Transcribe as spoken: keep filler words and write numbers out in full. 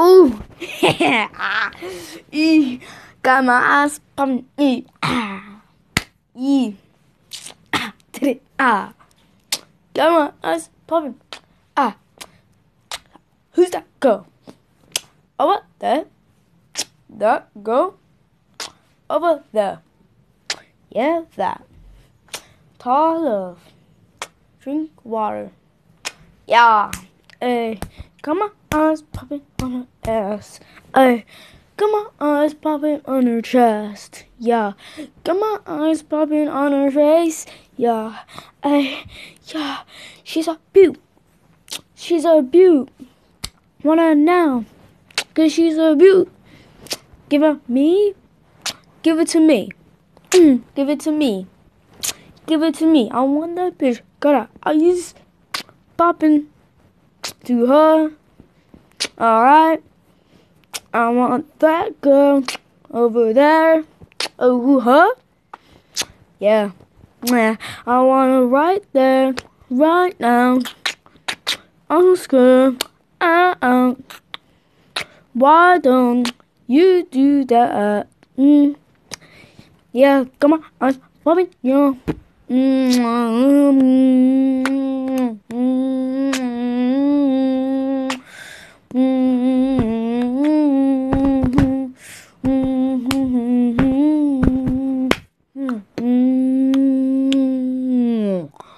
Ooh. E. Got my eyes pumping. E. Ah. E. Ah. Did it. Ah. Got my eyes pumping. Ah. Who's that girl? Over there. That girl. Over there. Yeah, that. Tall of. Drink water. Yeah. Ay, got my eyes popping on her ass. Ay, got my eyes popping on her chest. Yeah. Got my eyes popping on her face. Yeah. Ay, yeah. She's a beaut. She's a beaut. Wanna know? Cause she's a beaut. Give her me. Give it to me. Give it to me. Give it to me. I want that bitch. Got her eyes popping. To her, alright. I want that girl over there. Oh, her? Yeah. Yeah. I want her right there, right now. I'm scared. Uh uh. Why don't you do that? Mm. Yeah, come on. I'm popping you. Mm-hmm. Mm-hmm.